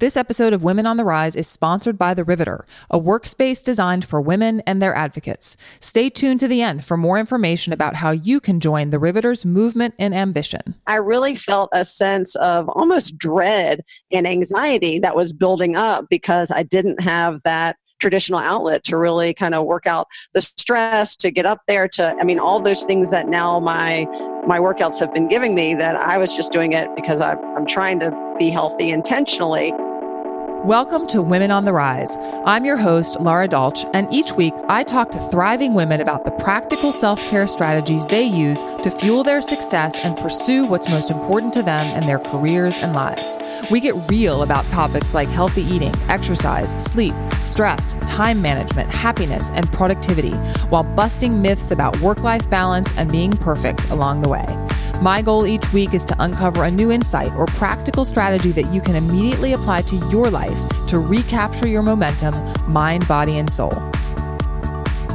This episode of Women on the Rise is sponsored by The Riveter, a workspace designed for women and their advocates. Stay tuned to the end for more information about how you can join The Riveter's movement and ambition. I really felt a sense of almost dread and anxiety that was building up because I didn't have that traditional outlet to really kind of work out the stress, to get up there, to, I mean, all those things that now my workouts have been giving me, that I was just doing it because I'm trying to be healthy intentionally. Welcome to Women on the Rise. I'm your host, Lara Dolch, and each week I talk to thriving women about the practical self-care strategies they use to fuel their success and pursue what's most important to them in their careers and lives. We get real about topics like healthy eating, exercise, sleep, stress, time management, happiness, and productivity, while busting myths about work-life balance and being perfect along the way. My goal each week is to uncover a new insight or practical strategy that you can immediately apply to your life to recapture your momentum, mind, body, and soul.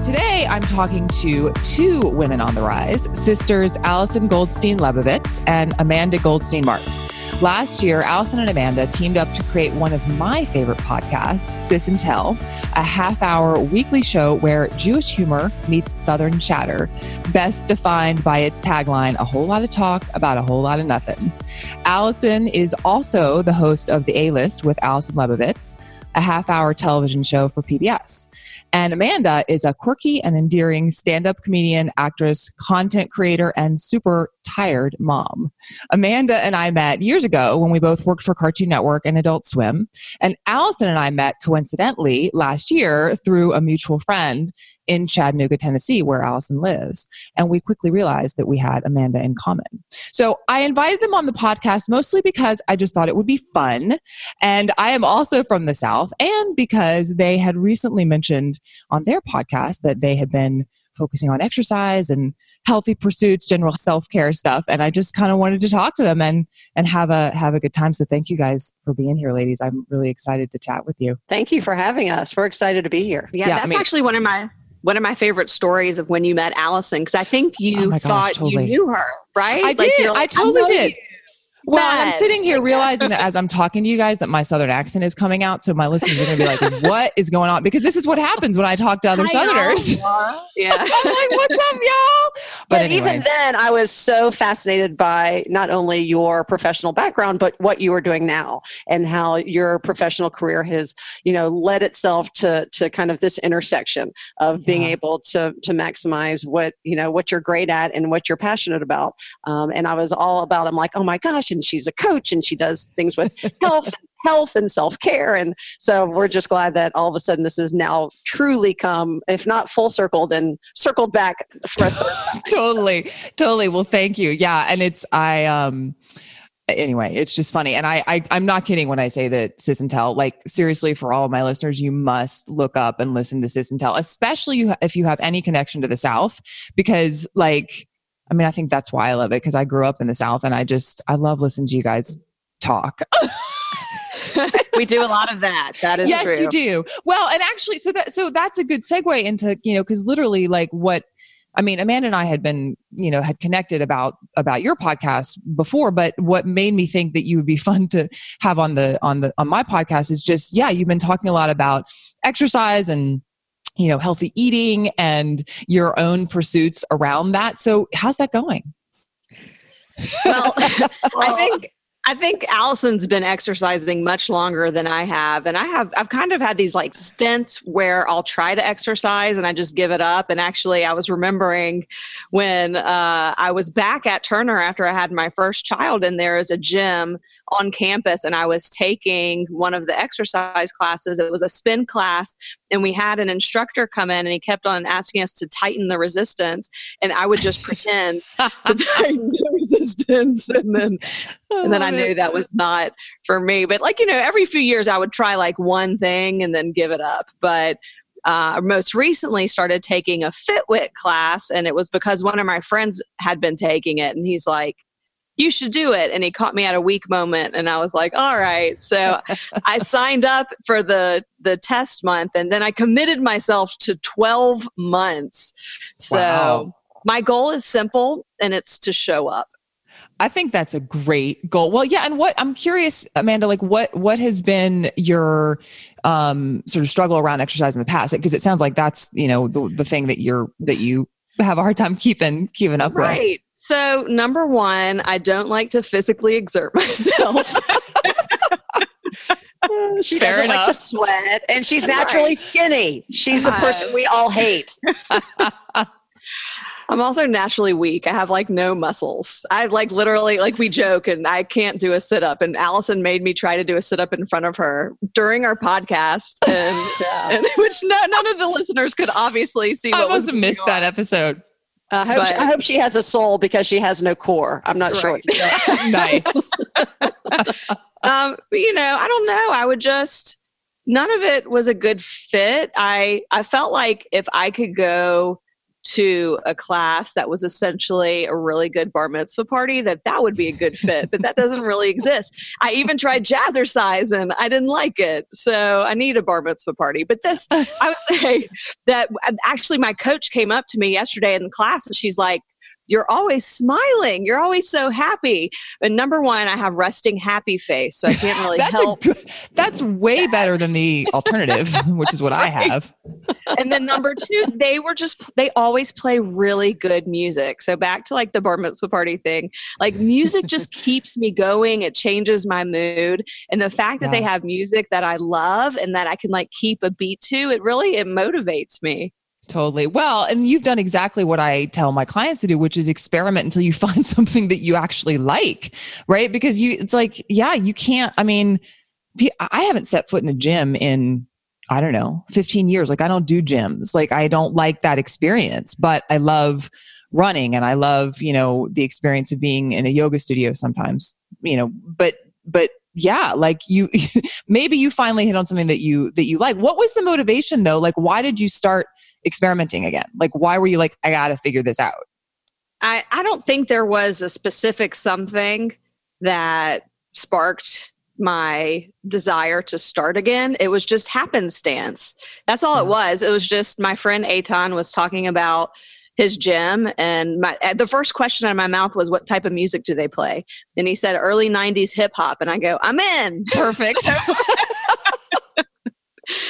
Today, I'm talking to two women on the rise, sisters Allison Goldstein Lebovitz and Amanda Goldstein Marks. Last year, Allison and Amanda teamed up to create one of my favorite podcasts, Sis and Tell, a half-hour weekly show where Jewish humor meets Southern chatter, best defined by its tagline, a whole lot of talk about a whole lot of nothing. Allison is also the host of The A-List with Allison Lebovitz, a half-hour television show for PBS. And Amanda is a quirky and endearing stand-up comedian, actress, content creator, and super tired mom. Amanda and I met years ago when we both worked for Cartoon Network and Adult Swim. And Allison and I met coincidentally last year through a mutual friend in Chattanooga, Tennessee, where Allison lives. And we quickly realized that we had Amanda in common. So I invited them on the podcast mostly because I just thought it would be fun. And I am also from the South, and because they had recently mentioned on their podcast that they had been focusing on exercise and healthy pursuits, general self-care stuff. And I just kind of wanted to talk to them and have a good time. So thank you guys for being here, ladies. I'm really excited to chat with you. Thank you for having us. We're excited to be here. Yeah, that's actually one of my favorite stories of when you met Allison, because I think you you knew her, right? I did. I totally did. Well, I'm sitting here realizing that as I'm talking to you guys that my Southern accent is coming out. So my listeners are going to be like, what is going on? Because this is what happens when I talk to other Southerners. Yeah. I'm like, what's up, y'all? But even then, I was so fascinated by not only your professional background, but what you are doing now and how your professional career has, led itself to kind of this intersection of being able to maximize what you're great at and what you're passionate about. And I was all about, I'm like, oh my gosh, and she's a coach and she does things with health and self-care. And so we're just glad that all of a sudden this has now truly come, if not full circle, then circled back for a third. Totally. Well, thank you. Yeah. And anyway, it's just funny. And I'm not kidding when I say that Sis and Tell, like seriously, for all of my listeners, you must look up and listen to Sis and Tell, especially if you have any connection to the South, because I think that's why I love it, because I grew up in the South and I love listening to you guys talk. We do a lot of that. That is true. Yes, you do. Well, and actually, so that's a good segue into, because literally Amanda and I had been, had connected about your podcast before, but what made me think that you would be fun to have on my podcast is just, you've been talking a lot about exercise and healthy eating and your own pursuits around that. So how's that going? Well, I think Allison's been exercising much longer than I have. And I've kind of had these stints where I'll try to exercise and I just give it up. And actually I was remembering when I was back at Turner after I had my first child, and there is a gym on campus and I was taking one of the exercise classes. It was a spin class and we had an instructor come in and he kept on asking us to tighten the resistance. And I would just pretend to tighten the resistance. And then I knew that was not for me. But every few years I would try one thing and then give it up. But most recently started taking a FitWit class, and it was because one of my friends had been taking it and he's like, you should do it. And he caught me at a weak moment and I was like, all right. So I signed up for the test month and then I committed myself to 12 months. So my goal is simple and it's to show up. I think that's a great goal. Well, yeah. And what I'm curious, Amanda, like what has been your sort of struggle around exercise in the past? Because it sounds like that's, you know, the thing that you have a hard time keeping up with. Right. So number one, I don't like to physically exert myself. She doesn't like to sweat, and she's naturally skinny. She's the person we all hate. I'm also naturally weak. I have like no muscles. I like literally, like we joke, and I can't do a sit-up, and Allison made me try to do a sit-up in front of her during our podcast, and, and which none of the listeners could obviously see. I must have missed that episode. I hope she has a soul, because she has no core. I'm not sure. Nice. But, you know, I don't know. I would just, none of it was a good fit. I felt like if I could go to a class that was essentially a really good bar mitzvah party, that would be a good fit, but that doesn't really exist. I even tried jazzercise and I didn't like it. So I need a bar mitzvah party. But this, I would say that actually my coach came up to me yesterday in the class and she's like, "You're always smiling. You're always so happy." And number one, I have resting happy face, so I can't really help. That's way better than the alternative, which is what I have. And then number two, they always play really good music. So back to like the bar mitzvah party thing, like music just keeps me going. It changes my mood. And the fact that they have music that I love and that I can like keep a beat to, it really motivates me. Totally. Well, and you've done exactly what I tell my clients to do, which is experiment until you find something that you actually like, right? Because it's like, you can't, I mean, I haven't set foot in a gym in, I don't know, 15 years. Like I don't do gyms. Like I don't like that experience, but I love running and I love, you know, the experience of being in a yoga studio sometimes, you know, but yeah, like you, maybe you finally hit on something that you like. What was the motivation though? Like, why did you start experimenting again? Like, why were you like, I got to figure this out? I don't think there was a specific something that sparked my desire to start again. It was just happenstance. That's all it was. It was just my friend Eitan was talking about his gym, and the first question out of my mouth was, "What type of music do they play?" And he said, "Early 90s hip hop." And I go, "I'm in." Perfect.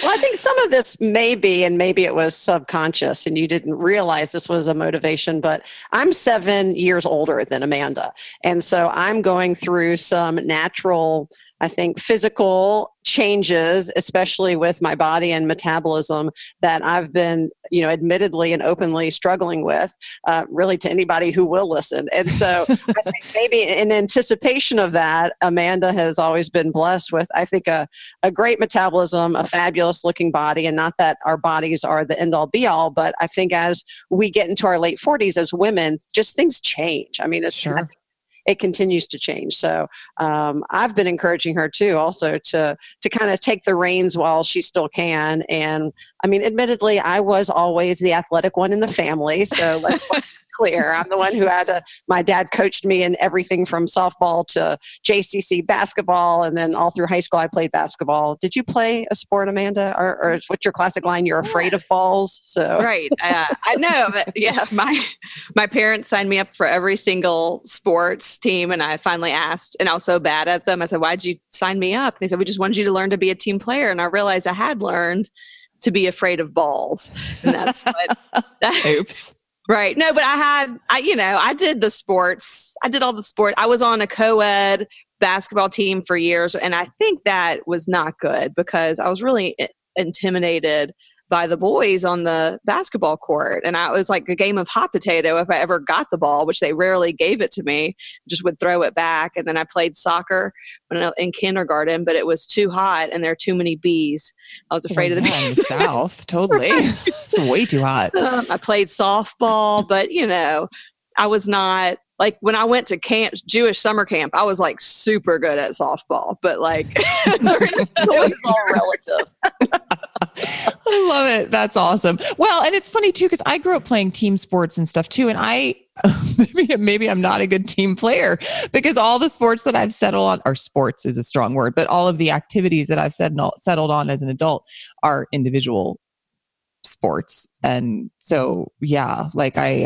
Well, I think some of this maybe it was subconscious and you didn't realize this was a motivation, but I'm 7 years older than Amanda. And so I'm going through some natural, I think, physical changes, especially with my body and metabolism, that I've been, you know, admittedly and openly struggling with, really to anybody who will listen. And so I think maybe in anticipation of that, Amanda has always been blessed with, I think, a great metabolism, a fabulous looking body, and not that our bodies are the end all be all, but I think as we get into our late 40s as women, just things change. I mean, it continues to change. So I've been encouraging her too, also to kind of take the reins while she still can. And I mean, admittedly, I was always the athletic one in the family. So let's be clear. I'm the one who my dad coached me in everything from softball to JCC basketball. And then all through high school, I played basketball. Did you play a sport, Amanda? Or what's your classic line? You're afraid of falls. So right. I know. But yeah, my parents signed me up for every single sports team. And I finally asked, and I was so bad at them. I said, "Why'd you sign me up?" They said, "We just wanted you to learn to be a team player." And I realized I had learned to be afraid of balls. And that's what oops. Right. No, but I did the sports. I did all the sport. I was on a co-ed basketball team for years. And I think that was not good because I was really intimidated by the boys on the basketball court. And it was like a game of hot potato if I ever got the ball, which they rarely gave it to me, just would throw it back. And then I played soccer in kindergarten, but it was too hot and there are too many bees. I was afraid of the bees. South, totally. Right. It's way too hot. I played softball, but you know, I was not, like when I went to camp, Jewish summer camp, I was like super good at softball, but like it was all relative. I love it. That's awesome. Well, and it's funny too, because I grew up playing team sports and stuff too. And I, maybe I'm not a good team player because all the sports that I've settled on, or sports is a strong word, but all of the activities that I've settled on as an adult are individual sports. And so, yeah, like I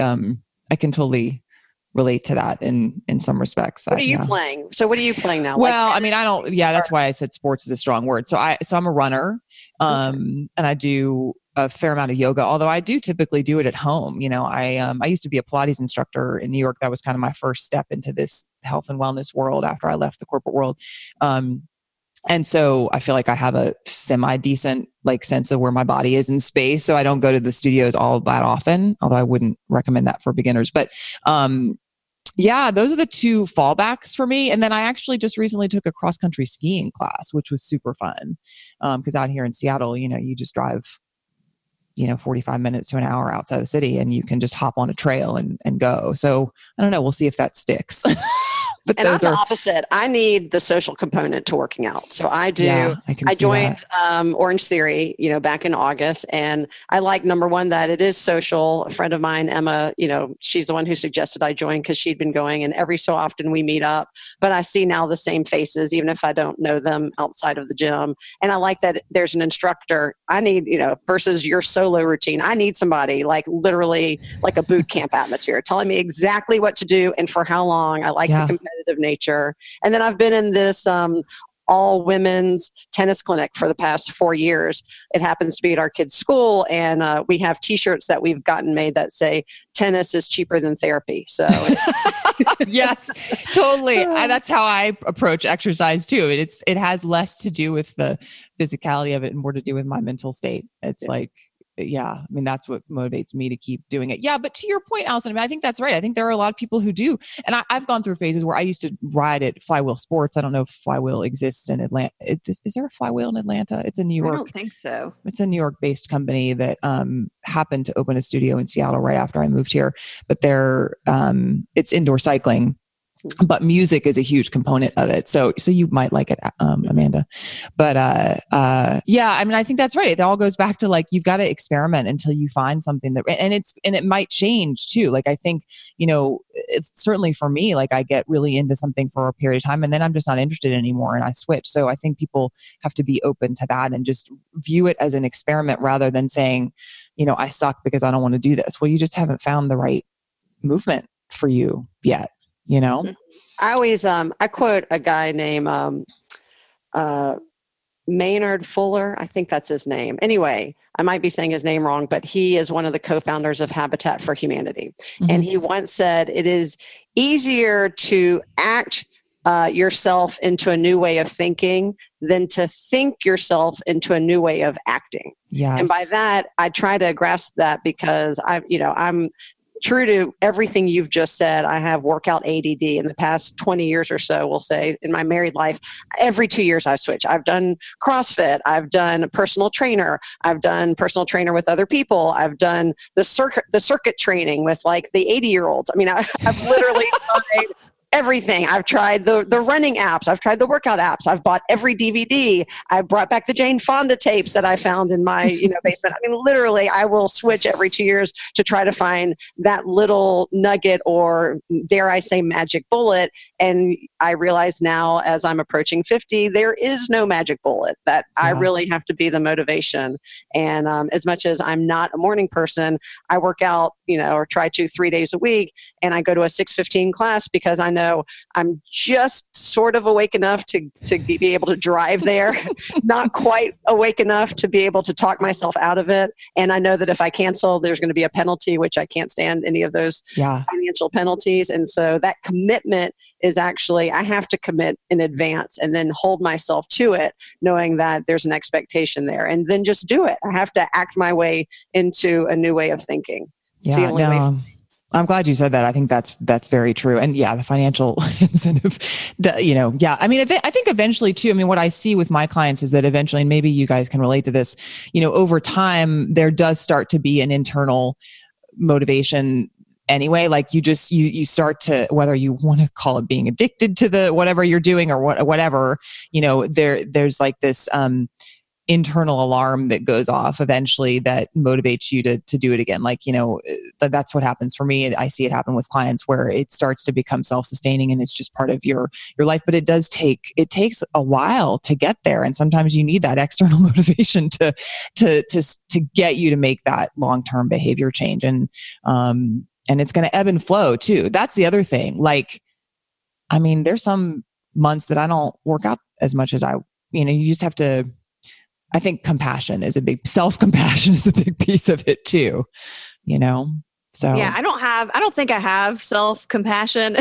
can totally relate to that in some respects. What are you playing? So what are you playing now? Well, I mean, I don't, that's why I said sports is a strong word. So I'm a runner, and I do a fair amount of yoga, although I do typically do it at home. You know, I used to be a Pilates instructor in New York. That was kind of my first step into this health and wellness world after I left the corporate world. And so I feel like I have a semi-decent sense of where my body is in space. So I don't go to the studios all that often, although I wouldn't recommend that for beginners. But those are the two fallbacks for me. And then I actually just recently took a cross-country skiing class, which was super fun. Because out here in Seattle, you just drive 45 minutes to an hour outside the city and you can just hop on a trail and go. So I don't know. We'll see if that sticks. But and I'm the opposite. I need the social component to working out. So I do. Yeah, I joined Orange Theory, back in August. And I like, number one, that it is social. A friend of mine, Emma, she's the one who suggested I join because she'd been going. And every so often we meet up. But I see now the same faces, even if I don't know them outside of the gym. And I like that there's an instructor. I need, versus your solo routine. I need somebody literally a boot camp atmosphere telling me exactly what to do and for how long. I like the competitive nature. And then I've been in this all women's tennis clinic for the past 4 years. It happens to be at our kids' school, and we have t-shirts that we've gotten made that say tennis is cheaper than therapy. So yes, totally. That's how I approach exercise too. It has less to do with the physicality of it and more to do with my mental state. I mean, that's what motivates me to keep doing it. Yeah. But to your point, Allison, I mean, I think that's right. I think there are a lot of people who do. And I've gone through phases where I used to ride at Flywheel Sports. I don't know if Flywheel exists in Atlanta. Is there a Flywheel in Atlanta? It's in New York. I don't think so. It's a New York-based company that happened to open a studio in Seattle right after I moved here. But it's indoor cycling. But music is a huge component of it. So you might like it, Amanda. But I mean, I think that's right. It all goes back to you've got to experiment until you find something that, and it might change too. I think, it's certainly for me, I get really into something for a period of time and then I'm just not interested anymore and I switch. So I think people have to be open to that and just view it as an experiment rather than saying, I suck because I don't want to do this. Well, you just haven't found the right movement for you yet. I always, I quote a guy named, Maynard Fuller. I think that's his name. Anyway, I might be saying his name wrong, but he is one of the co-founders of Habitat for Humanity. Mm-hmm. And he once said, it is easier to act yourself into a new way of thinking than to think yourself into a new way of acting. Yes. And by that, I try to grasp that because I'm true to everything you've just said. I have workout ADD in the past 20 years or so, we'll say, in my married life. Every 2 years I switch. I've done CrossFit. I've done personal trainer. I've done personal trainer with other people. I've done the circuit training with the 80-year-olds. I mean, I've literally tried everything. I've tried the running apps. I've tried the workout apps. I've bought every DVD. I brought back the Jane Fonda tapes that I found in my basement. I mean, literally, I will switch every 2 years to try to find that little nugget or, dare I say, magic bullet. And I realize now, as I'm approaching 50, there is no magic bullet. That I really have to be the motivation. And as much as I'm not a morning person, I work out, or try to 3 days a week, and I go to a 6:15 class because I know I'm just sort of awake enough to be able to drive there, not quite awake enough to be able to talk myself out of it. And I know that if I cancel, there's going to be a penalty, which I can't stand any of those financial penalties. And so that commitment is actually, I have to commit in advance and then hold myself to it, knowing that there's an expectation there, and then just do it. I have to act my way into a new way of thinking. Yeah, it's the only way. I'm glad you said that. I think that's very true. And the financial incentive, I mean, I think eventually too, I mean, what I see with my clients is that eventually, and maybe you guys can relate to this, over time, there does start to be an internal motivation anyway. You start to, whether you want to call it being addicted to the, whatever you're doing or whatever, there's this, internal alarm that goes off eventually that motivates you to do it again. That's what happens for me. I see it happen with clients where it starts to become self-sustaining and it's just part of your life, but it takes a while to get there. And sometimes you need that external motivation to get you to make that long-term behavior change. And, and it's going to ebb and flow too. That's the other thing. Like, I mean, there's some months that I don't work out as much as I, you know, you just have to, I think compassion is a big, self-compassion is a big piece of it too, you know? So yeah, I don't think I have self-compassion.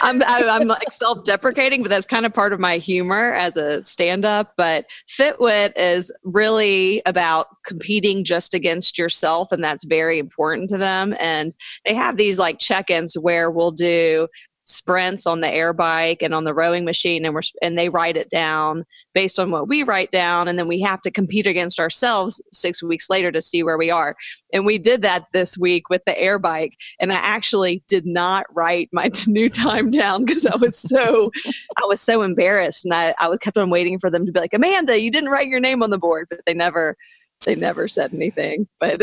I'm like self-deprecating, but that's kind of part of my humor as a stand-up. But FitWit is really about competing just against yourself, and that's very important to them. And they have these like check-ins where we'll do sprints on the air bike and on the rowing machine, and they write it down based on what we write down, and then we have to compete against ourselves 6 weeks later to see where we are. And we did that this week with the air bike, and I actually did not write my new time down because I was so embarrassed, and I kept on waiting for them to be like, Amanda, you didn't write your name on the board, but they never said anything, but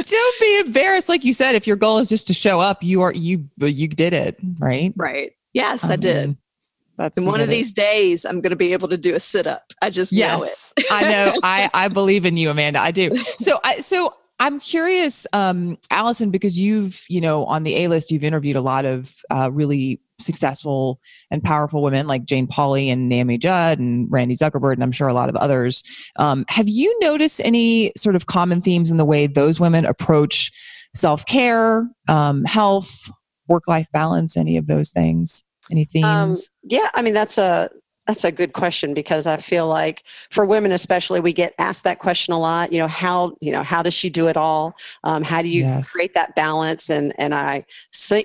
don't be embarrassed. Like you said, if your goal is just to show up, you did it, right? Right. Yes, I did. That's one of these days I'm going to be able to do a sit up. I just know it. I know. I believe in you, Amanda. I do. So I'm curious, Allison, because you've, you know, on the A-List, you've interviewed a lot of really successful and powerful women like Jane Pauley and Naomi Judd and Randy Zuckerberg, and I'm sure a lot of others. Have you noticed any sort of common themes in the way those women approach self-care, health, work-life balance, any of those things? Any themes? Yeah, I mean, that's a good question, because I feel like for women, especially, we get asked that question a lot, how does she do it all? How do you create that balance? And I say,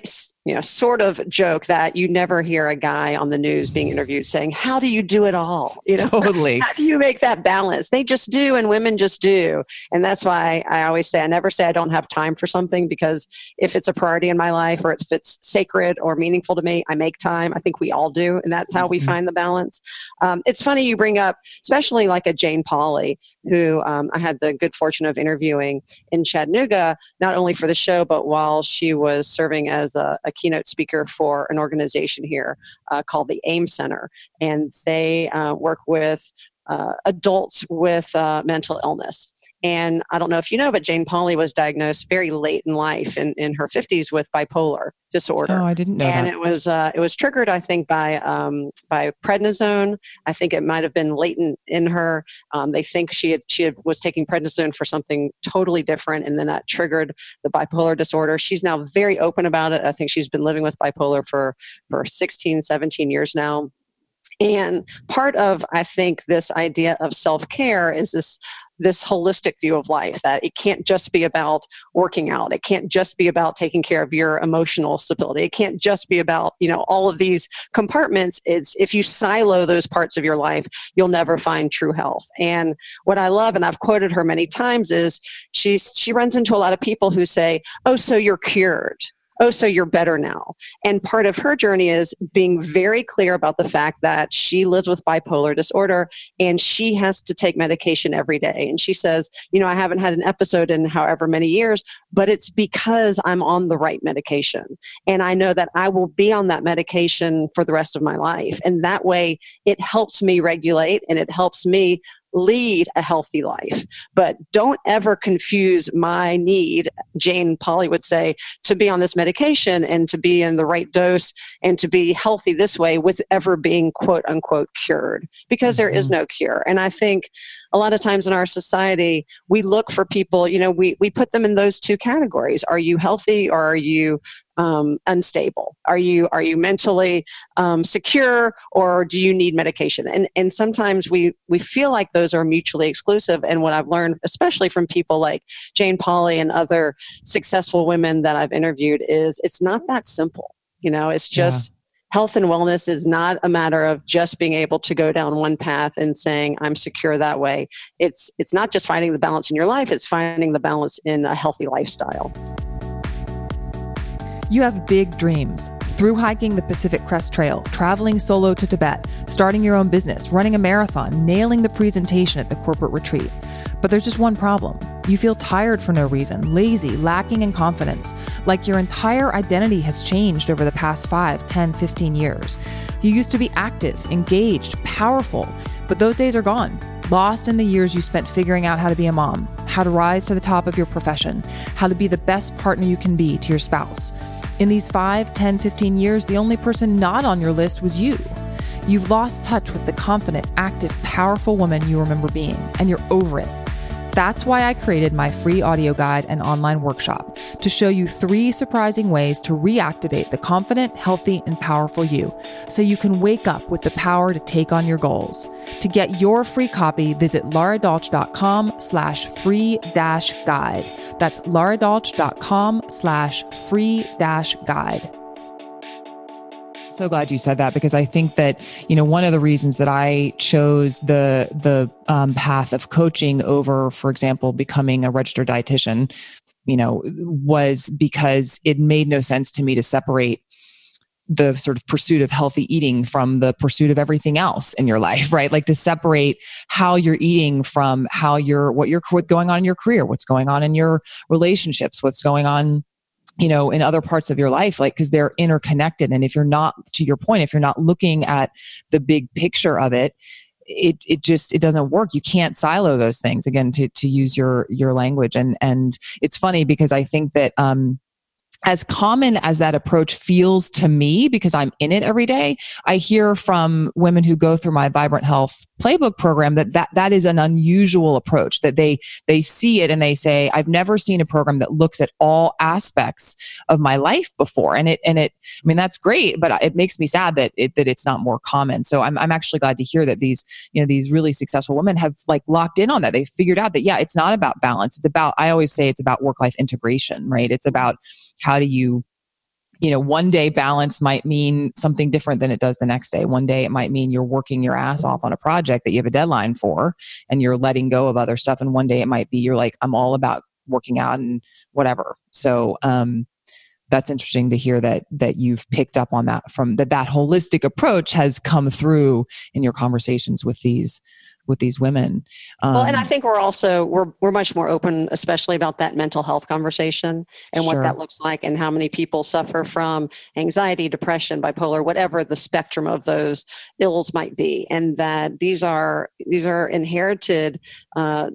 sort of joke that you never hear a guy on the news being interviewed saying, how do you do it all? Totally. How do you make that balance? They just do, and women just do. And that's why I always say, I never say I don't have time for something, because if it's a priority in my life, or if it's sacred or meaningful to me, I make time. I think we all do. And that's how we find the balance. It's funny you bring up, especially like a Jane Pauley, who I had the good fortune of interviewing in Chattanooga, not only for the show, but while she was serving as a keynote speaker for an organization here called the AIM Center. And they work with adults with mental illness. And I don't know if you know, but Jane Pauley was diagnosed very late in life, in her 50s, with bipolar disorder. Oh, I didn't know that. And it was triggered, I think, by prednisone. I think it might have been latent in her. They think she was taking prednisone for something totally different, and then that triggered the bipolar disorder. She's now very open about it. I think she's been living with bipolar for 16, 17 years now. And part of, I think, this idea of self-care is this holistic view of life, that it can't just be about working out. It can't just be about taking care of your emotional stability. It can't just be about, all of these compartments. It's if you silo those parts of your life, you'll never find true health. And what I love, and I've quoted her many times, is she runs into a lot of people who say, oh, so you're cured. Oh, so you're better now. And part of her journey is being very clear about the fact that she lives with bipolar disorder, and she has to take medication every day. And she says, I haven't had an episode in however many years, but it's because I'm on the right medication. And I know that I will be on that medication for the rest of my life. And that way it helps me regulate, and it helps me lead a healthy life. But don't ever confuse my need, Jane Pauley would say, to be on this medication and to be in the right dose and to be healthy this way with ever being quote unquote cured, because there is no cure. And I think a lot of times in our society, we look for people, we put them in those two categories. Are you healthy, or are you unstable? Are you mentally secure, or do you need medication? And sometimes we feel like those are mutually exclusive. And what I've learned, especially from people like Jane Pauley and other successful women that I've interviewed, is it's not that simple. It's just health and wellness is not a matter of just being able to go down one path and saying, I'm secure that way. It's not just finding the balance in your life, it's finding the balance in a healthy lifestyle. You have big dreams. Through hiking the Pacific Crest Trail, traveling solo to Tibet, starting your own business, running a marathon, nailing the presentation at the corporate retreat. But there's just one problem. You feel tired for no reason, lazy, lacking in confidence, like your entire identity has changed over the past 5, 10, 15 years. You used to be active, engaged, powerful, but those days are gone, lost in the years you spent figuring out how to be a mom, how to rise to the top of your profession, how to be the best partner you can be to your spouse. In these 5, 10, 15 years, the only person not on your list was you. You've lost touch with the confident, active, powerful woman you remember being, and you're over it. That's why I created my free audio guide and online workshop to show you 3 surprising ways to reactivate the confident, healthy, and powerful you so you can wake up with the power to take on your goals. To get your free copy, visit laradolch.com/free-guide. That's laradolch.com/free-guide. So glad you said that, because I think that, you know, one of the reasons that I chose the path of coaching over, for example, becoming a registered dietitian, you know, was because it made no sense to me to separate the sort of pursuit of healthy eating from the pursuit of everything else in your life, right? Like to separate how you're eating from how what's going on in your career, what's going on in your relationships, what's going on, you know, in other parts of your life, like, because they're interconnected. And if you're not, to your point, if you're not looking at the big picture of it, it just doesn't work. You can't silo those things, again, to use your language. And it's funny because I think that, as common as that approach feels to me, because I'm in it every day, I hear from women who go through my Vibrant Health Playbook program that is an unusual approach, that they see it and they say, I've never seen a program that looks at all aspects of my life before. And it, I mean, that's great, but it makes me sad that it's not more common. So I'm actually glad to hear that these, you know, these really successful women have like locked in on that. They figured out that, yeah, it's not about balance. It's about, I always say it's about work-life integration, right? It's about how do you know, one day balance might mean something different than it does the next day. One day it might mean you're working your ass off on a project that you have a deadline for and you're letting go of other stuff. And one day it might be, you're like, I'm all about working out and whatever. So, that's interesting to hear that you've picked up on that from that holistic approach has come through in your conversations with these women. Well, and I think we're much more open, especially about that mental health conversation and what that looks like and how many people suffer from anxiety, depression, bipolar, whatever the spectrum of those ills might be. And that these are inherited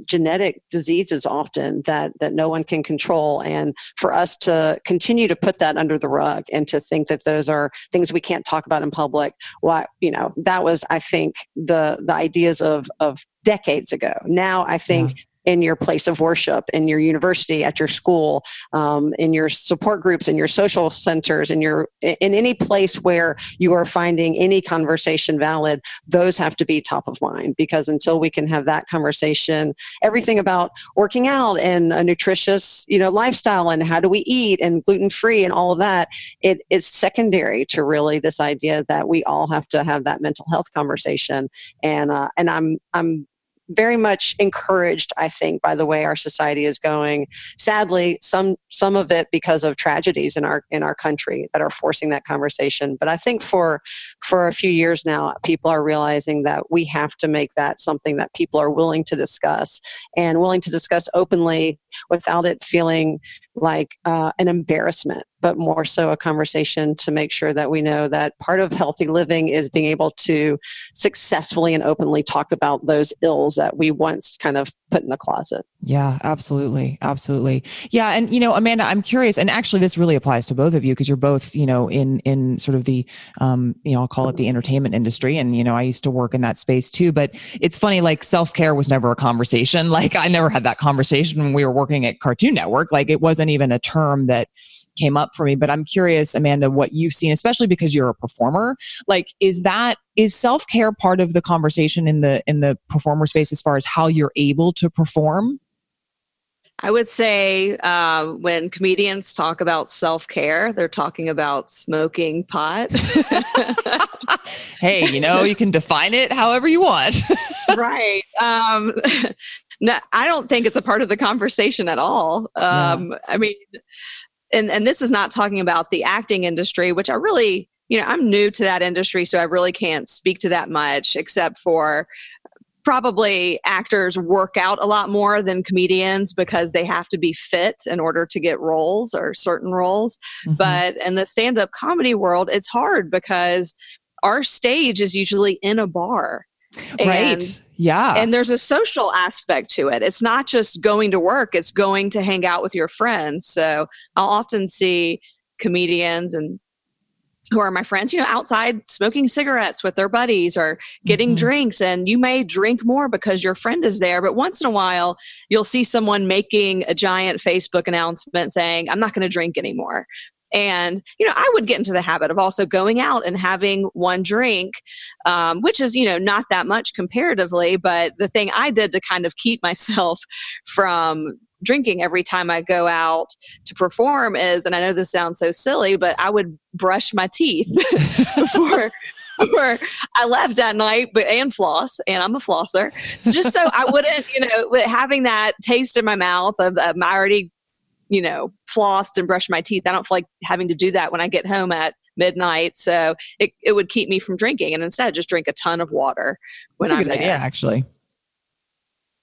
genetic diseases often that no one can control. And for us to continue to put that under the rug and to think that those are things we can't talk about in public, that was, I think, the ideas of decades ago. Now, I think in your place of worship, in your university, at your school, in your support groups, in your social centers, in any place where you are finding any conversation valid, those have to be top of mind, because until we can have that conversation, everything about working out and a nutritious, you know, lifestyle and how do we eat and gluten-free and all of that, it's secondary to really this idea that we all have to have that mental health conversation. And I'm very much encouraged, I think, by the way our society is going. Sadly, some of it because of tragedies in our country that are forcing that conversation. But I think for a few years now, people are realizing that we have to make that something that people are willing to discuss and willing to discuss openly without it feeling like an embarrassment, but more so a conversation to make sure that we know that part of healthy living is being able to successfully and openly talk about those ills that we once kind of put in the closet. Yeah, absolutely. Absolutely. Yeah. And, you know, Amanda, I'm curious, and actually this really applies to both of you because you're both, you know, in sort of the, you know, I'll call it the entertainment industry. And, you know, I used to work in that space too, but it's funny, like self-care was never a conversation. Like I never had that conversation when we were working at Cartoon Network. Like it wasn't even a term that came up for me. But I'm curious, Amanda, what you've seen, especially because you're a performer, like is self-care part of the conversation in the performer space as far as how you're able to perform? I would say when comedians talk about self-care, they're talking about smoking pot. Hey, you know, you can define it however you want. Right. No, I don't think it's a part of the conversation at all. Yeah. I mean, and this is not talking about the acting industry, which I really, you know, I'm new to that industry, so I really can't speak to that much, except for probably actors work out a lot more than comedians because they have to be fit in order to get roles or certain roles. Mm-hmm. But in the stand-up comedy world, it's hard because our stage is usually in a bar. Right. Yeah. And there's a social aspect to it. It's not just going to work. It's going to hang out with your friends. So I'll often see comedians and who are my friends, you know, outside smoking cigarettes with their buddies or getting drinks. And you may drink more because your friend is there. But once in a while, you'll see someone making a giant Facebook announcement saying, I'm not going to drink anymore. And, you know, I would get into the habit of also going out and having one drink, which is, you know, not that much comparatively. But the thing I did to kind of keep myself from drinking every time I go out to perform is, and I know this sounds so silly, but I would brush my teeth before I left that night, but and floss, and I'm a flosser. So just so I wouldn't, you know, having that taste in my mouth of I already, you know, flossed and brushed my teeth. I don't feel like having to do that when I get home at midnight. So it would keep me from drinking. And instead, just drink a ton of water when I'm there. That's a good idea, actually.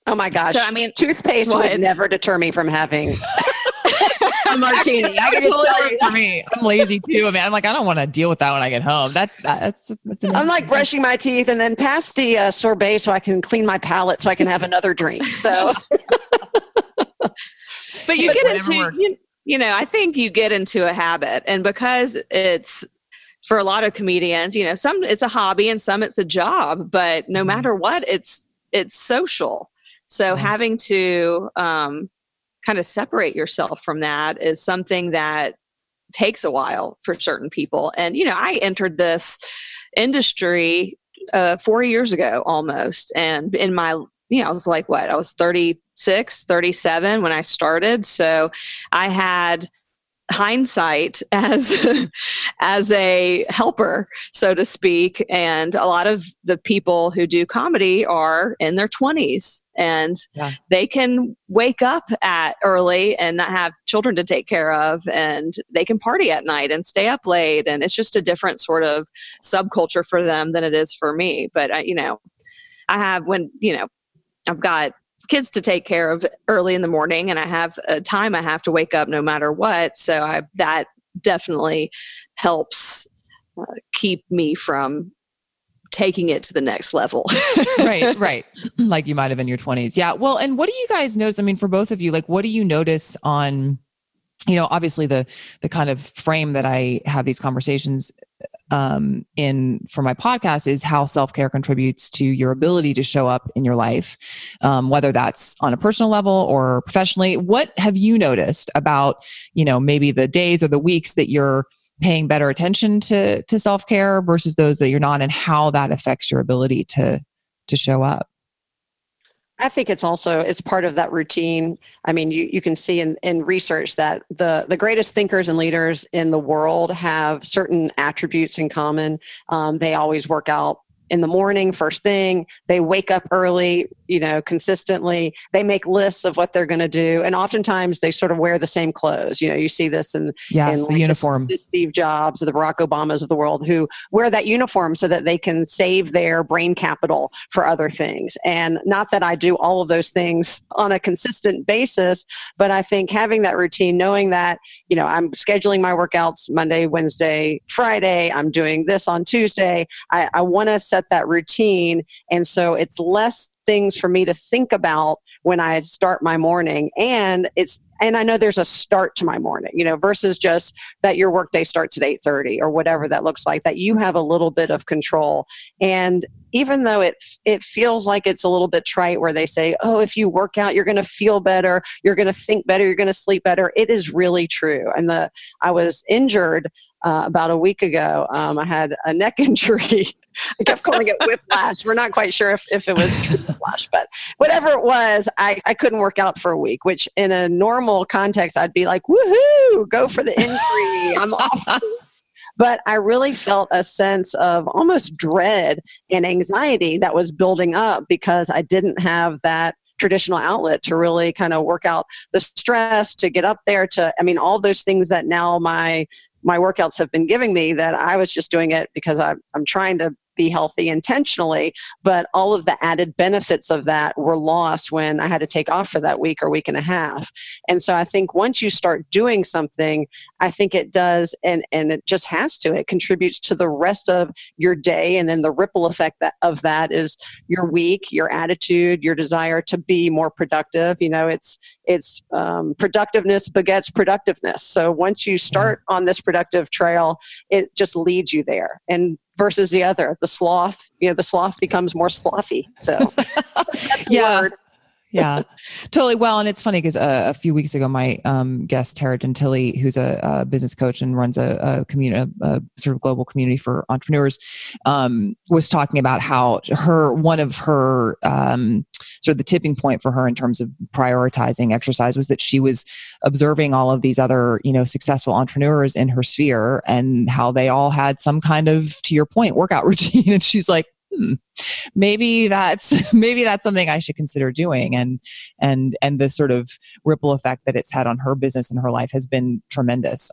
Oh my gosh. So, I mean, toothpaste would never deter me from having a martini. I can just tell you. For me, I'm lazy too. I mean, I'm like, I don't want to deal with that when I get home. That's I'm like brushing my teeth and then pass the sorbet so I can clean my palate so I can have another drink. So, but you get into, you know, I think you get into a habit, and because it's, for a lot of comedians, you know, some it's a hobby and some it's a job, but no matter what, it's social. So having to kind of separate yourself from that is something that takes a while for certain people. And, you know, I entered this industry 4 years ago almost. And in my, you know, I was like, I was 36, 37 when I started. So I had hindsight as a helper, so to speak. And a lot of the people who do comedy are in their 20s, and they can wake up at early and not have children to take care of, and they can party at night and stay up late. And it's just a different sort of subculture for them than it is for me. But you know, I have, when, you know, I've got kids to take care of early in the morning, and I have a time I have to wake up no matter what. So that definitely helps keep me from taking it to the next level. Right. Like you might've in your 20s. Yeah. Well, and what do you guys notice? I mean, for both of you, like, what do you notice on, you know, obviously the kind of frame that I have these conversations in for my podcast is how self-care contributes to your ability to show up in your life, whether that's on a personal level or professionally. What have you noticed about, you know, maybe the days or the weeks that you're paying better attention to self-care versus those that you're not, and how that affects your ability to show up? I think it's part of that routine. I mean, you can see in research that the greatest thinkers and leaders in the world have certain attributes in common. They always work out in the morning, first thing. They wake up early, you know, consistently. They make lists of what they're going to do. And oftentimes they sort of wear the same clothes. You know, you see this in the uniform, the Steve Jobs, the Barack Obamas of the world, who wear that uniform so that they can save their brain capital for other things. And not that I do all of those things on a consistent basis, but I think having that routine, knowing that, you know, I'm scheduling my workouts Monday, Wednesday, Friday, I'm doing this on Tuesday. I want to set that routine. And so it's less things for me to think about when I start my morning. And I know there's a start to my morning, you know, versus just that your workday starts at 8:30 or whatever that looks like, that you have a little bit of control. And even though it feels like it's a little bit trite where they say, oh, if you work out, you're going to feel better, you're going to think better, you're going to sleep better. It is really true. And I was injured about a week ago. I had a neck injury. I kept calling it whiplash. We're not quite sure if it was whiplash, but whatever it was, I couldn't work out for a week, which in a normal context, I'd be like, woohoo, go for the injury. I'm off. But I really felt a sense of almost dread and anxiety that was building up because I didn't have that traditional outlet to really kind of work out the stress, to get up there, all those things that now my workouts have been giving me, that I was just doing it because I'm trying to be healthy intentionally, but all of the added benefits of that were lost when I had to take off for that week or week and a half. And so I think once you start doing something, I think it does, and it just has to, it contributes to the rest of your day. And then the ripple effect that, of that is your week, your attitude, your desire to be more productive. You know, it's productiveness begets productiveness. So once you start on this productive trail, it just leads you there. And versus the other, the sloth, you know, the sloth becomes more slothy. So that's a word. Yeah, totally. Well, and it's funny because a few weeks ago, my guest, Tara Gentile, who's a business coach and runs a community, a sort of global community for entrepreneurs, was talking about how one of her sort of the tipping point for her in terms of prioritizing exercise was that she was observing all of these other, you know, successful entrepreneurs in her sphere and how they all had some kind of, to your point, workout routine. And she's like, maybe that's something I should consider doing. And the sort of ripple effect that it's had on her business and her life has been tremendous.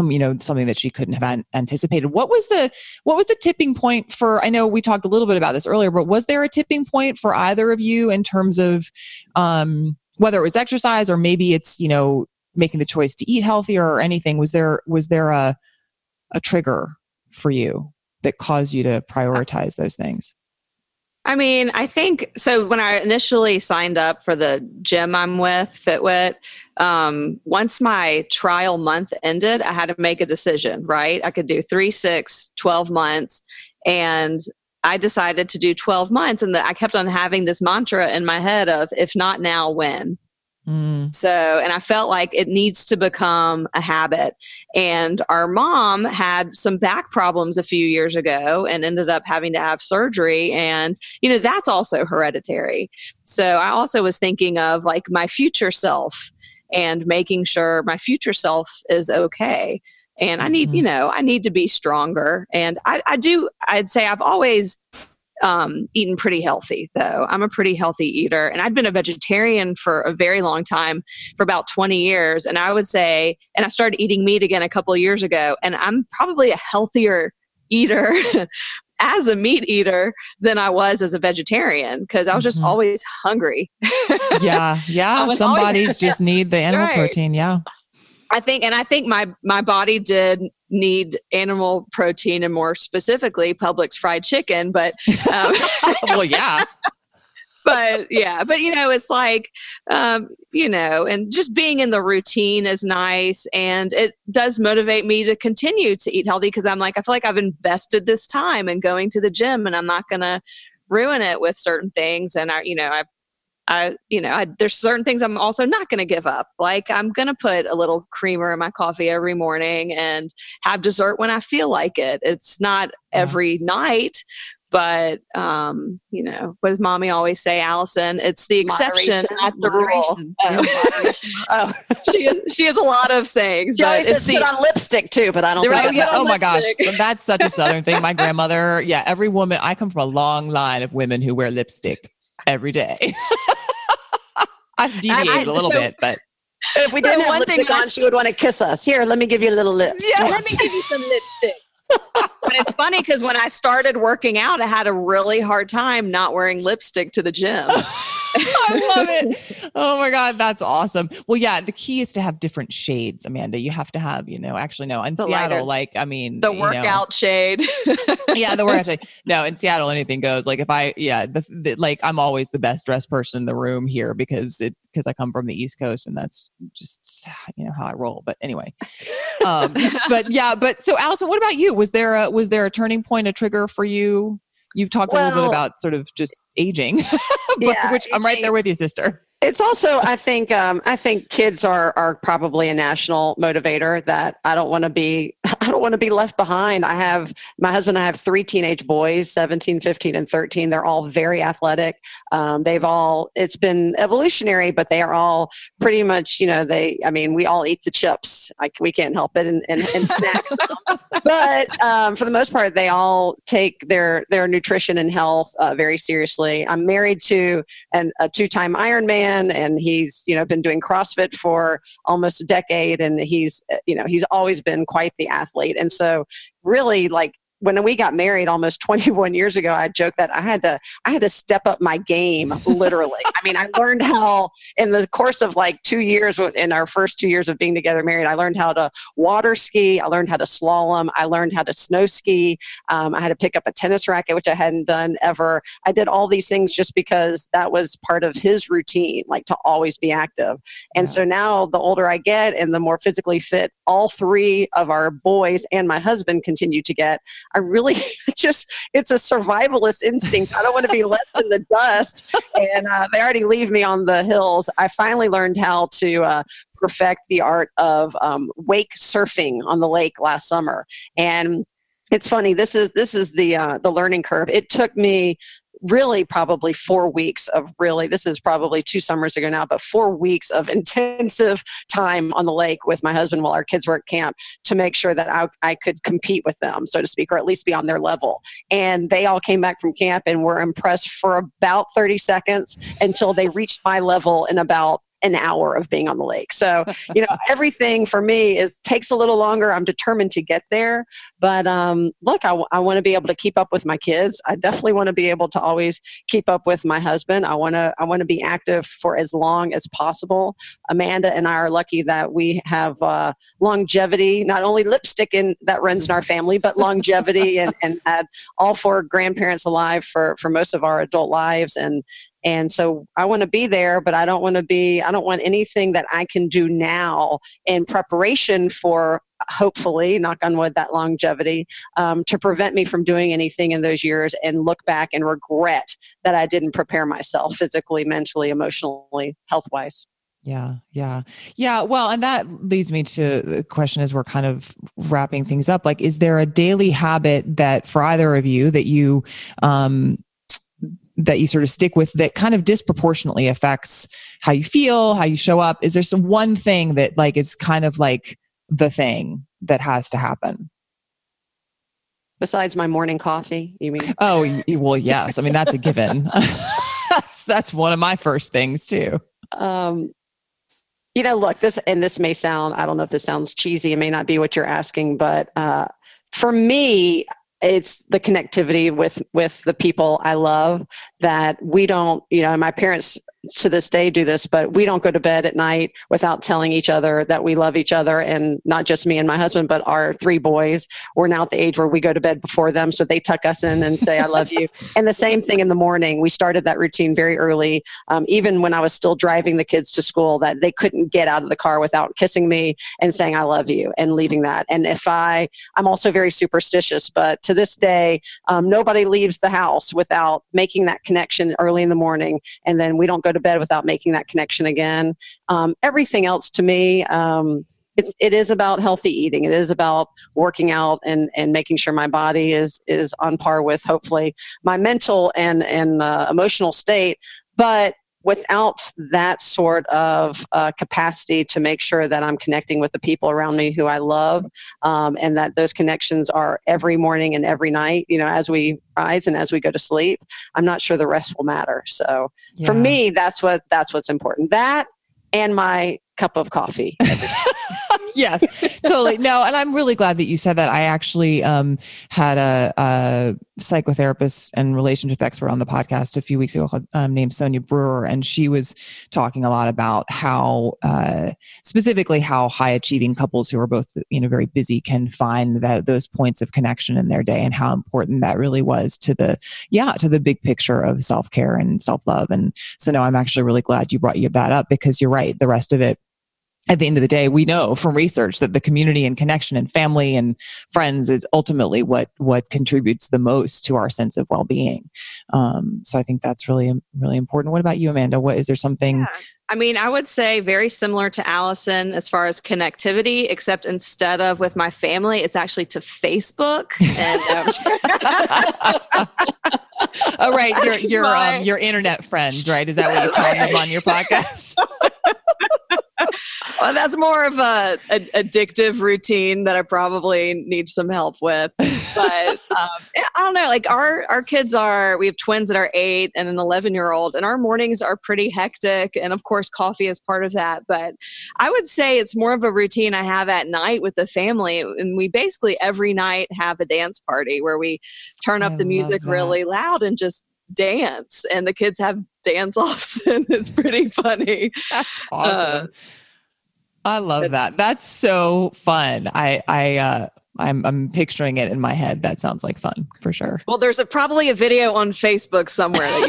You know, something that she couldn't have anticipated. What was the tipping point for, I know we talked a little bit about this earlier, but was there a tipping point for either of you in terms of, whether it was exercise or maybe it's, you know, making the choice to eat healthier or anything? Was there a trigger for you that caused you to prioritize those things? I mean, I think so. When I initially signed up for the gym I'm with, FitWit, once my trial month ended, I had to make a decision, right? I could do 3, 6, 12 months. And I decided to do 12 months. And I kept on having this mantra in my head of, if not now, when? So, and I felt like it needs to become a habit. And our mom had some back problems a few years ago and ended up having to have surgery. And, you know, that's also hereditary. So I also was thinking of like my future self and making sure my future self is okay. And I need, you know, I need to be stronger. And I'd say I've always eaten pretty healthy though. I'm a pretty healthy eater, and I'd been a vegetarian for a very long time, for about 20 years. And I would say, and I started eating meat again a couple of years ago, and I'm probably a healthier eater as a meat eater than I was as a vegetarian, because I was just always hungry. Yeah. Some bodies just need the animal protein. Yeah. I think my body did need animal protein, and more specifically Publix fried chicken, but, well, yeah, but you know, it's like, you know, and just being in the routine is nice. And it does motivate me to continue to eat healthy, because I'm like, I feel like I've invested this time in going to the gym, and I'm not going to ruin it with certain things. And I there's certain things I'm also not going to give up. Like I'm going to put a little creamer in my coffee every morning and have dessert when I feel like it. It's not every night, but, you know, what does mommy always say, Allison? It's the exception, not the rule. Oh. She has a lot of sayings. She always says put on lipstick too, but I don't think that. Oh my gosh. That's such a Southern thing. My grandmother, every woman, I come from a long line of women who wear lipstick every day. I've deviated a little bit, but if we didn't have one lipstick on, she would want to kiss us. Here, let me give you a little lipstick. Yeah, let me give you some lipstick. But it's funny because when I started working out, I had a really hard time not wearing lipstick to the gym. I love it. Oh my God. That's awesome. Well, yeah, the key is to have different shades, Amanda. You have to have, you know, actually no, in the Seattle, lighter, like, I mean, the workout shade. Yeah. The workout shade. No, in Seattle, anything goes. Like if I'm always the best dressed person in the room here because I come from the East Coast, and that's just, you know, how I roll. But anyway, so Allison, what about you? Was there a turning point, a trigger for you? You've talked a little bit about sort of just aging, which I'm right there with you, sister. It's also, I think kids are probably a national motivator that I don't want to be left behind. My husband and I have 3 teenage boys, 17, 15, and 13. They're all very athletic. It's been evolutionary, but they are all pretty much, you know, we all eat the chips. We can't help it, and snacks. But for the most part, they all take their nutrition and health very seriously. I'm married to a 2-time Ironman. And he's, you know, been doing CrossFit for almost a decade, and he's always been quite the athlete. And so really, like, when we got married almost 21 years ago, I joked that I had to step up my game, literally. I mean, I learned how in the course of like 2 years, in our first 2 years of being together married, I learned how to water ski. I learned how to slalom. I learned how to snow ski. I had to pick up a tennis racket, which I hadn't done ever. I did all these things just because that was part of his routine, like to always be active. And so now the older I get and the more physically fit all three of our boys and my husband continue to get, I really just, it's a survivalist instinct. I don't want to be left in the dust. And they already leave me on the hills. I finally learned how to perfect the art of wake surfing on the lake last summer. And it's funny, this is the learning curve. It took me really probably 4 weeks of really, this is probably 2 summers ago now, but 4 weeks of intensive time on the lake with my husband while our kids were at camp to make sure that I could compete with them, so to speak, or at least be on their level. And they all came back from camp and were impressed for about 30 seconds until they reached my level in about an hour of being on the lake. So, you know, everything for me takes a little longer. I'm determined to get there, but look, I want to be able to keep up with my kids. I definitely want to be able to always keep up with my husband. I want to be active for as long as possible. Amanda and I are lucky that we have longevity, not only lipstick that runs in our family, but longevity and had all 4 grandparents alive for most of our adult lives. And so I want to be there, but I don't want anything that I can do now in preparation for, hopefully, knock on wood, that longevity, to prevent me from doing anything in those years and look back and regret that I didn't prepare myself physically, mentally, emotionally, health-wise. Yeah. Well, and that leads me to the question as we're kind of wrapping things up. Like, is there a daily habit that for either of you that you sort of stick with that kind of disproportionately affects how you feel, how you show up? Is there some one thing that like is kind of like the thing that has to happen? Besides my morning coffee, you mean? Oh, well, yes. I mean, that's a given. That's one of my first things too. You know, look, this may sound, I don't know if this sounds cheesy. It may not be what you're asking, but for me, it's the connectivity with the people I love, that we don't, you know, my parents to this day do this, but we don't go to bed at night without telling each other that we love each other. And not just me and my husband, but our 3 boys. We're now at the age where we go to bed before them. So they tuck us in and say, I love you. And the same thing in the morning. We started that routine very early. Even when I was still driving the kids to school, that they couldn't get out of the car without kissing me and saying, I love you, and leaving that. And if I'm also very superstitious, but to this day, nobody leaves the house without making that connection early in the morning. And then we don't go to bed without making that connection again. Everything else to me, it is about healthy eating. It is about working out and making sure my body is on par with, hopefully, my mental and emotional state. But without that sort of capacity to make sure that I'm connecting with the people around me who I love, and that those connections are every morning and every night, you know, as we rise and as we go to sleep, I'm not sure the rest will matter. So yeah. For me, that's what's important. That and my cup of coffee. Yes, totally. No, and I'm really glad that you said that. I actually had a psychotherapist and relationship expert on the podcast a few weeks ago named Sonia Brewer, and she was talking a lot about how, specifically how high-achieving couples who are both, you know, very busy can find those points of connection in their day, and how important that really was to the big picture of self-care and self-love. And so, no, I'm actually really glad you brought that up, because you're right. The rest of it, at the end of the day, we know from research that the community and connection and family and friends is ultimately what contributes the most to our sense of well-being. So I think that's really, really important. What about you, Amanda? Is there something... Yeah. I mean, I would say very similar to Allison as far as connectivity, except instead of with my family, it's actually to Facebook. And, oh, right. Your internet friends, right? Is that what you call them on your podcast? Well, that's more of a addictive routine that I probably need some help with. But I don't know, like our kids are, we have twins that are 8 and an 11-year-old, and our mornings are pretty hectic. And of course, coffee is part of that. But I would say it's more of a routine I have at night with the family. And we basically every night have a dance party where we turn up the music really loud and just dance, and the kids have dance offs, and it's pretty funny. That's awesome. I love that. That's so fun. I'm picturing it in my head. That sounds like fun for sure. Well, there's probably a video on Facebook somewhere that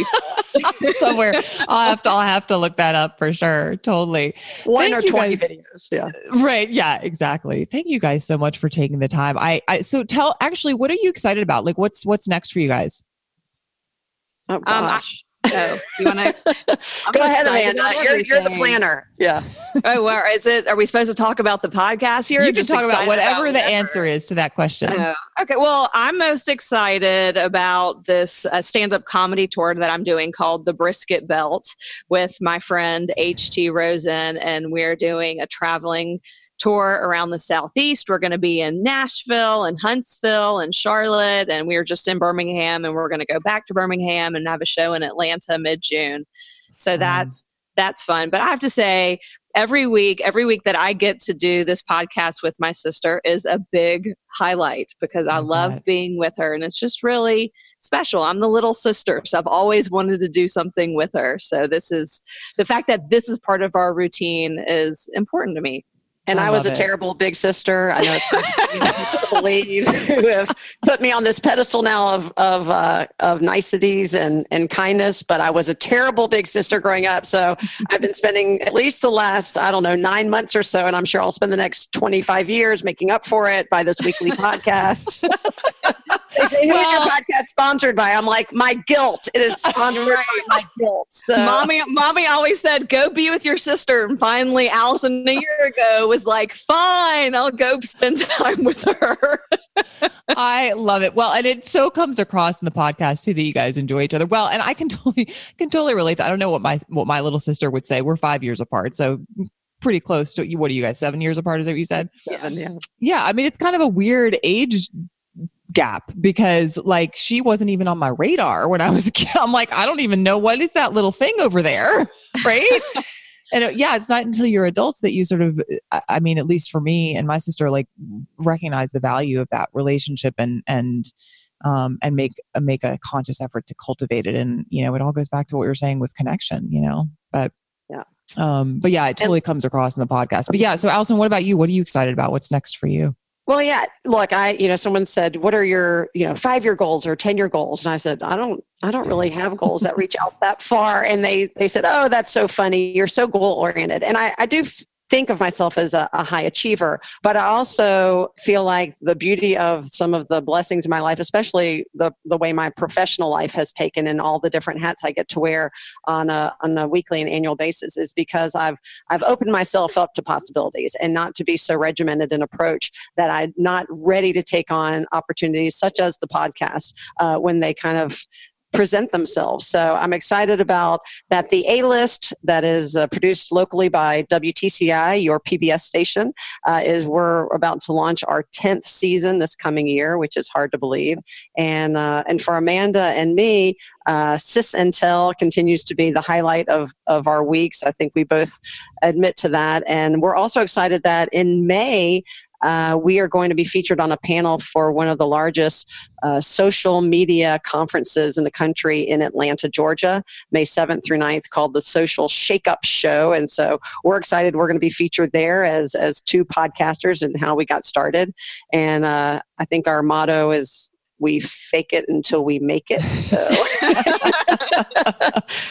you can somewhere. I'll have to look that up for sure. Totally. 1 or 20 videos. Yeah. Right. Yeah, exactly. Thank you guys so much for taking the time. So tell, actually, what are you excited about? Like what's next for you guys? Oh gosh. So you want to go ahead, Amanda? You're the planner. Yeah. Oh, well, are we supposed to talk about the podcast here? You can talk about whatever the answer is to that question. Okay. Well, I'm most excited about this stand-up comedy tour that I'm doing called The Brisket Belt with my friend H.T. Rosen. And we're doing a traveling tour around the Southeast. We're going to be in Nashville and Huntsville and Charlotte, and we were just in Birmingham, and we're going to go back to Birmingham and have a show in Atlanta mid-June. So that's fun. But I have to say, every week that I get to do this podcast with my sister is a big highlight, because I love being with her, and it's just really special. I'm the little sister, so I've always wanted to do something with her. So the fact that this is part of our routine is important to me. And I was a terrible big sister. I know it's hard to believe, who have put me on this pedestal now of niceties and kindness, but I was a terrible big sister growing up. So I've been spending at least the last, 9 months or so, and I'm sure I'll spend the next 25 years making up for it by this weekly podcast. They say, who's your podcast sponsored by? I'm like, my guilt. It is sponsored by my guilt. So. Mommy always said, go be with your sister. And finally, Allison a year ago was like, fine, I'll go spend time with her. I love it. Well, and it so comes across in the podcast too that you guys enjoy each other. Well, and I can totally relate that. I don't know what my little sister would say. We're 5 years apart. So pretty close to you. What are you guys, 7 years apart? Is that what you said? 7, yeah. Yeah. I mean, it's kind of a weird age gap, because like she wasn't even on my radar when I was a kid. I'm like, I don't even know, what is that little thing over there, right? And yeah, it's not until you're adults that you sort of, I mean, at least for me and my sister, like recognize the value of that relationship and make a conscious effort to cultivate it. And you know, it all goes back to what we were saying with connection, you know. But yeah, but yeah, it totally comes across in the podcast. But yeah, so Allison, what about you? What are you excited about? What's next for you? Well, yeah, look, someone said, what are your, 5-year goals or 10-year goals? And I said, I don't really have goals that reach out that far. And they said, oh, that's so funny. You're so goal oriented. And I do think of myself as a high achiever, but I also feel like the beauty of some of the blessings in my life, especially the way my professional life has taken and all the different hats I get to wear on a weekly and annual basis, is because I've opened myself up to possibilities and not to be so regimented in approach that I'm not ready to take on opportunities such as the podcast when they kind of present themselves. So I'm excited about that. The A-List, that is produced locally by WTCI, your PBS station, we're about to launch our 10th season this coming year, which is hard to believe. And for Amanda and me, Sis and Tell continues to be the highlight of our weeks. I think we both admit to that. And we're also excited that in May, we are going to be featured on a panel for one of the largest social media conferences in the country in Atlanta, Georgia, May 7th through 9th, called the Social Shakeup Show. And so we're excited. We're going to be featured there as two podcasters and how we got started. And I think our motto is, we fake it until we make it. So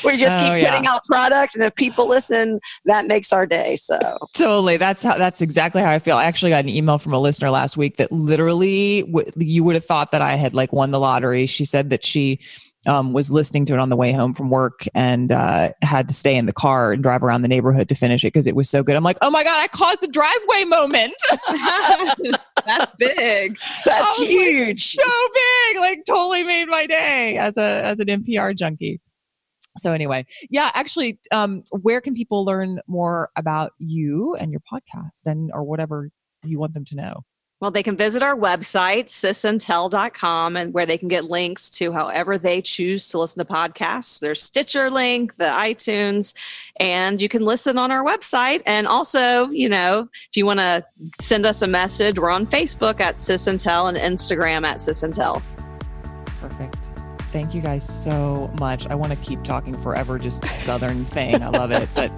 we just keep putting out products, and if people listen, that makes our day. So totally. That's exactly how I feel. I actually got an email from a listener last week that literally you would have thought that I had like won the lottery. She said that she was listening to it on the way home from work and had to stay in the car and drive around the neighborhood to finish it because it was so good. I'm like, oh my God, I caused a driveway moment. That's big. That's huge. Like, so big. Like totally made my day as an NPR junkie. So anyway, yeah, actually, where can people learn more about you and your podcast and or whatever you want them to know? Well, they can visit our website, sisintel.com, and where they can get links to however they choose to listen to podcasts. There's Stitcher link, the iTunes, and you can listen on our website. And also, you know, if you want to send us a message, we're on Facebook at Sysintel and Instagram at Sysintel. Perfect. Thank you guys so much. I want to keep talking forever, just Southern thing. I love it. But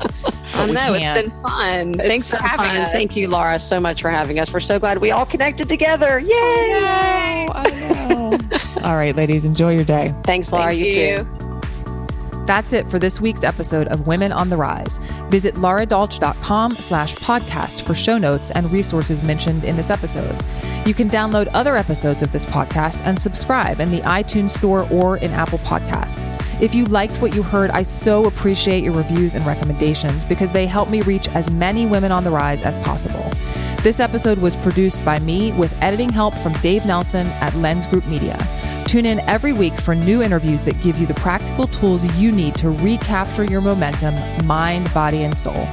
I know it's been fun. Thanks for having us. Thank you, Lara, so much for having us. We're so glad we all connected together. Yay! I know. All right, ladies, enjoy your day. Thanks, Lara. You too. That's it for this week's episode of Women on the Rise. Visit laradolch.com/podcast for show notes and resources mentioned in this episode. You can download other episodes of this podcast and subscribe in the iTunes store or in Apple Podcasts. If you liked what you heard, I so appreciate your reviews and recommendations because they help me reach as many women on the rise as possible. This episode was produced by me with editing help from Dave Nelson at Lens Group Media. Tune in every week for new interviews that give you the practical tools you need to recapture your momentum, mind, body, and soul.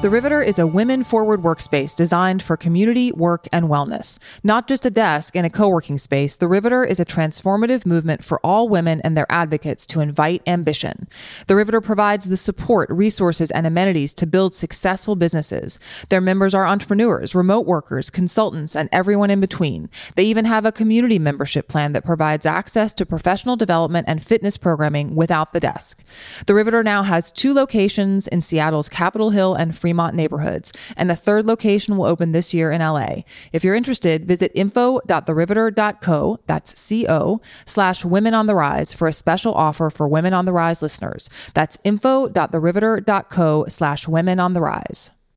The Riveter is a women-forward workspace designed for community, work, and wellness. Not just a desk in a co-working space, The Riveter is a transformative movement for all women and their advocates to invite ambition. The Riveter provides the support, resources, and amenities to build successful businesses. Their members are entrepreneurs, remote workers, consultants, and everyone in between. They even have a community membership plan that provides access to professional development and fitness programming without the desk. The Riveter now has 2 locations in Seattle's Capitol Hill and Fremont neighborhoods, and a 3rd location will open this year in LA. If you're interested, visit info.theriveter.co, that's C-O, /women on the rise for a special offer for Women on the Rise listeners. That's info.theriveter.co/women on the rise.